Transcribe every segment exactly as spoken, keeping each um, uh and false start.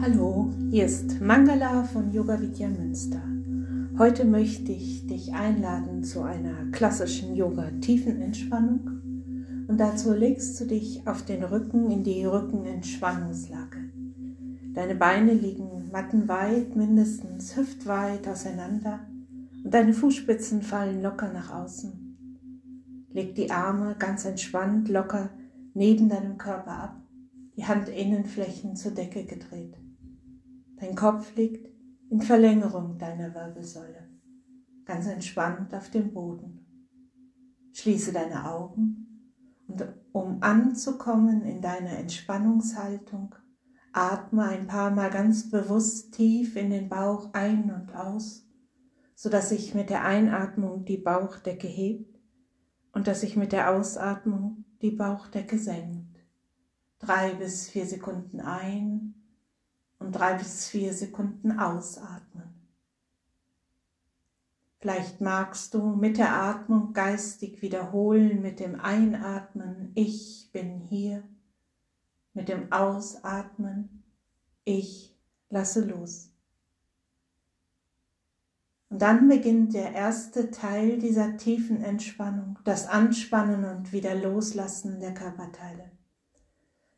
Hallo, hier ist Mangala von Yoga Vidya Münster. Heute möchte ich dich einladen zu einer klassischen Yoga-Tiefenentspannung. Und dazu legst du dich auf den Rücken in die Rückenentspannungslage. Deine Beine liegen mattenweit, mindestens hüftweit auseinander und deine Fußspitzen fallen locker nach außen. Leg die Arme ganz entspannt locker neben deinem Körper ab, die Handinnenflächen zur Decke gedreht. Dein Kopf liegt in Verlängerung deiner Wirbelsäule, ganz entspannt auf dem Boden. Schließe deine Augen und um anzukommen in deiner Entspannungshaltung, atme ein paar Mal ganz bewusst tief in den Bauch ein und aus, sodass sich mit der Einatmung die Bauchdecke hebt und dass sich mit der Ausatmung die Bauchdecke senkt. Drei bis vier Sekunden ein und drei bis vier Sekunden ausatmen. Vielleicht magst du mit der Atmung geistig wiederholen, mit dem Einatmen, ich bin hier, mit dem Ausatmen, ich lasse los. Und dann beginnt der erste Teil dieser tiefen Entspannung, das Anspannen und wieder Loslassen der Körperteile.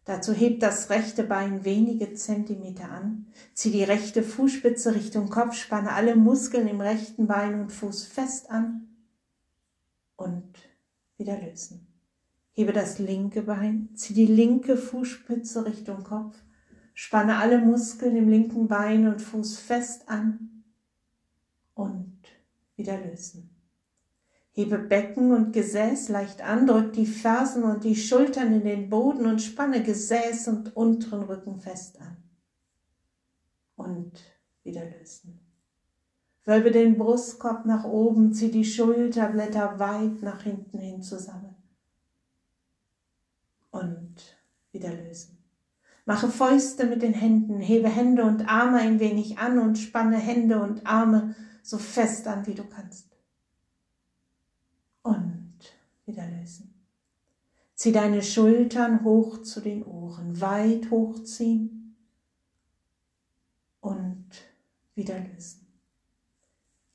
Dazu hebt das rechte Bein wenige Zentimeter an, zieh die rechte Fußspitze Richtung Kopf, spanne alle Muskeln im rechten Bein und Fuß fest an und wieder lösen. Hebe das linke Bein, zieh die linke Fußspitze Richtung Kopf, spanne alle Muskeln im linken Bein und Fuß fest an und wieder lösen. Hebe Becken und Gesäß leicht an, drück die Fersen und die Schultern in den Boden und spanne Gesäß und unteren Rücken fest an. Und wieder lösen. Wölbe den Brustkorb nach oben, zieh die Schulterblätter weit nach hinten hin zusammen. Und wieder lösen. Mache Fäuste mit den Händen, hebe Hände und Arme ein wenig an und spanne Hände und Arme so fest an, wie du kannst. Und wieder lösen. Zieh deine Schultern hoch zu den Ohren, weit hochziehen und wieder lösen.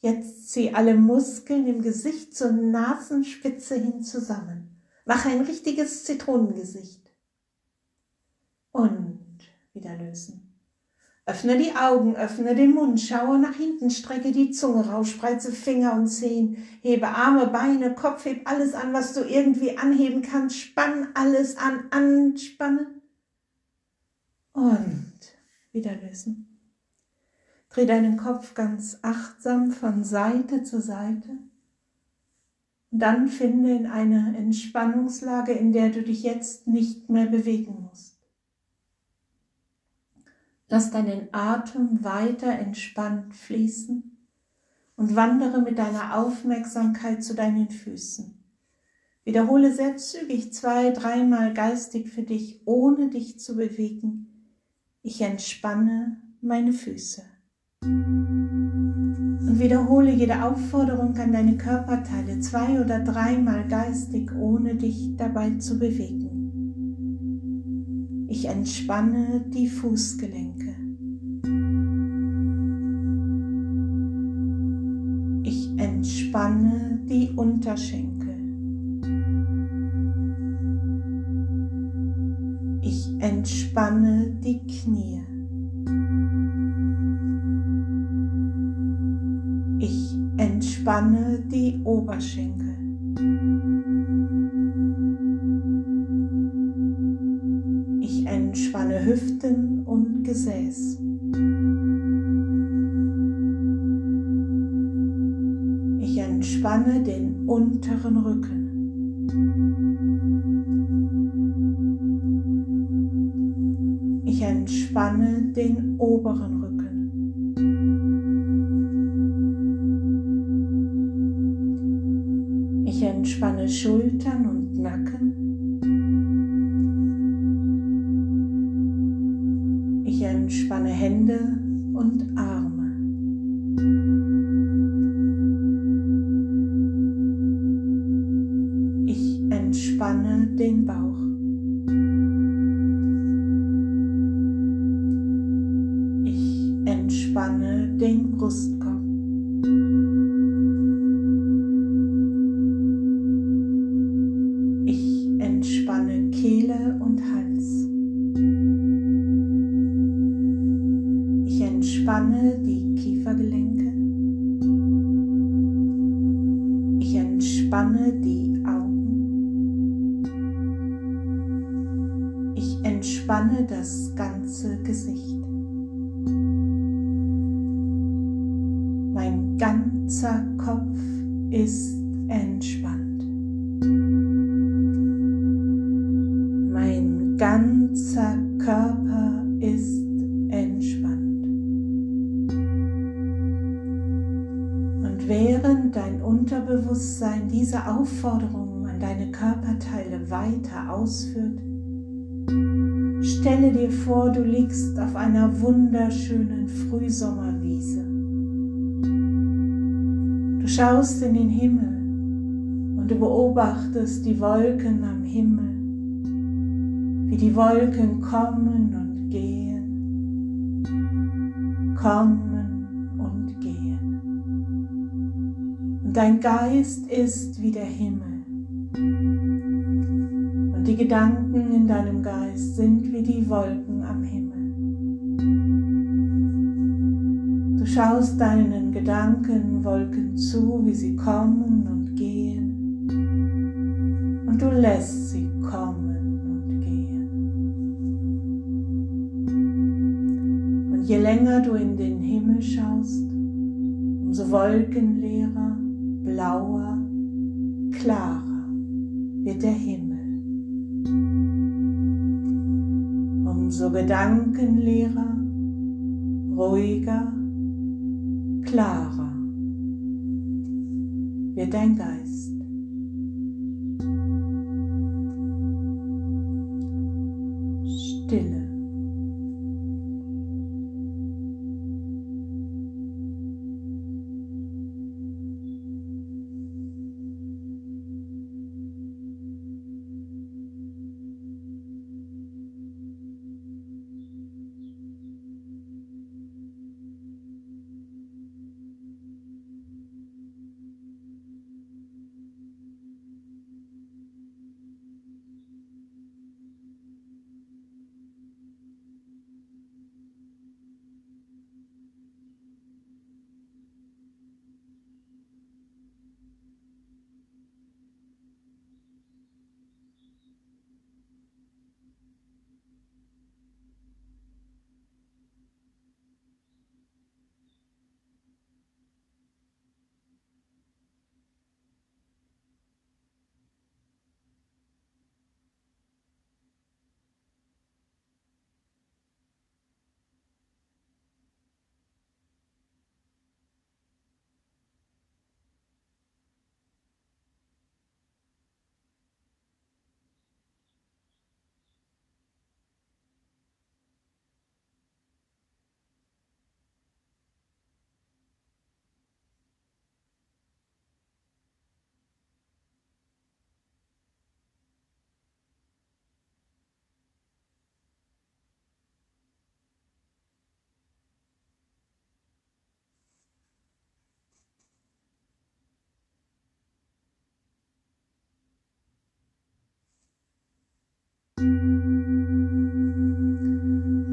Jetzt zieh alle Muskeln im Gesicht zur Nasenspitze hin zusammen. Mache ein richtiges Zitronengesicht und wieder lösen. Öffne die Augen, öffne den Mund, schaue nach hinten, strecke die Zunge raus, spreize Finger und Zehen, hebe Arme, Beine, Kopf, heb alles an, was du irgendwie anheben kannst, spann alles an, anspanne und wieder lösen. Dreh deinen Kopf ganz achtsam von Seite zu Seite und dann finde in eine Entspannungslage, in der du dich jetzt nicht mehr bewegen musst. Lass deinen Atem weiter entspannt fließen und wandere mit deiner Aufmerksamkeit zu deinen Füßen. Wiederhole sehr zügig zwei, dreimal geistig für dich, ohne dich zu bewegen. Ich entspanne meine Füße. Und wiederhole jede Aufforderung an deine Körperteile zwei oder dreimal geistig, ohne dich dabei zu bewegen. Ich entspanne die Fußgelenke. Ich entspanne die Unterschenkel. Ich entspanne die Knie. Ich entspanne die Oberschenkel. Entspanne Hüften und Gesäß. Ich entspanne den unteren Rücken. Ich entspanne den oberen Rücken. Ich entspanne Schultern und Nacken. Ich entspanne Hände und Arme. Ich entspanne den Bauch. Kehle und Hals. Ich entspanne die Kiefergelenke. Ich entspanne die Augen. Ich entspanne das ganze Gesicht. Mein ganzer Kopf ist entspannt. Mein ganzer Körper ist entspannt. Und während dein Unterbewusstsein diese Aufforderung an deine Körperteile weiter ausführt, stelle dir vor, du liegst auf einer wunderschönen Frühsommerwiese. Du schaust in den Himmel und du beobachtest die Wolken am Himmel, wie die Wolken kommen und gehen, kommen und gehen. Und dein Geist ist wie der Himmel und die Gedanken in deinem Geist sind wie die Wolken am Himmel. Du schaust deinen Gedankenwolken zu, wie sie kommen und gehen, und du lässt sie kommen und gehen. Und je länger du in den Himmel schaust, umso wolkenleerer, blauer, klarer wird der Himmel. Umso gedankenleerer, ruhiger, klarer wird dein Geist. Stille.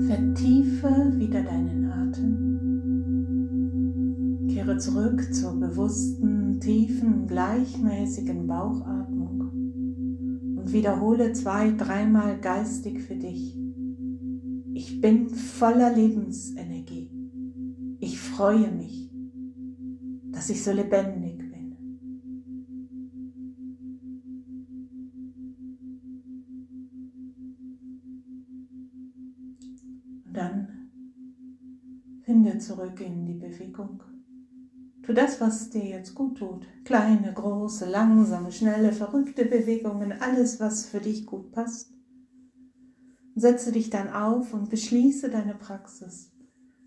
Vertiefe wieder deinen Atem. Kehre zurück zur bewussten, tiefen, gleichmäßigen Bauchatmung und wiederhole zwei, dreimal geistig für dich: Ich bin voller Lebensenergie. Ich freue mich, dass ich so lebendig bin. Dann finde zurück in die Bewegung. Tu das, was dir jetzt gut tut. Kleine, große, langsame, schnelle, verrückte Bewegungen, alles, was für dich gut passt. Setze dich dann auf und beschließe deine Praxis.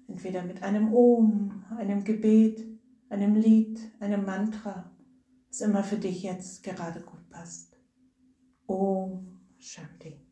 Entweder mit einem Om, einem Gebet, einem Lied, einem Mantra, was immer für dich jetzt gerade gut passt. Om Shanti.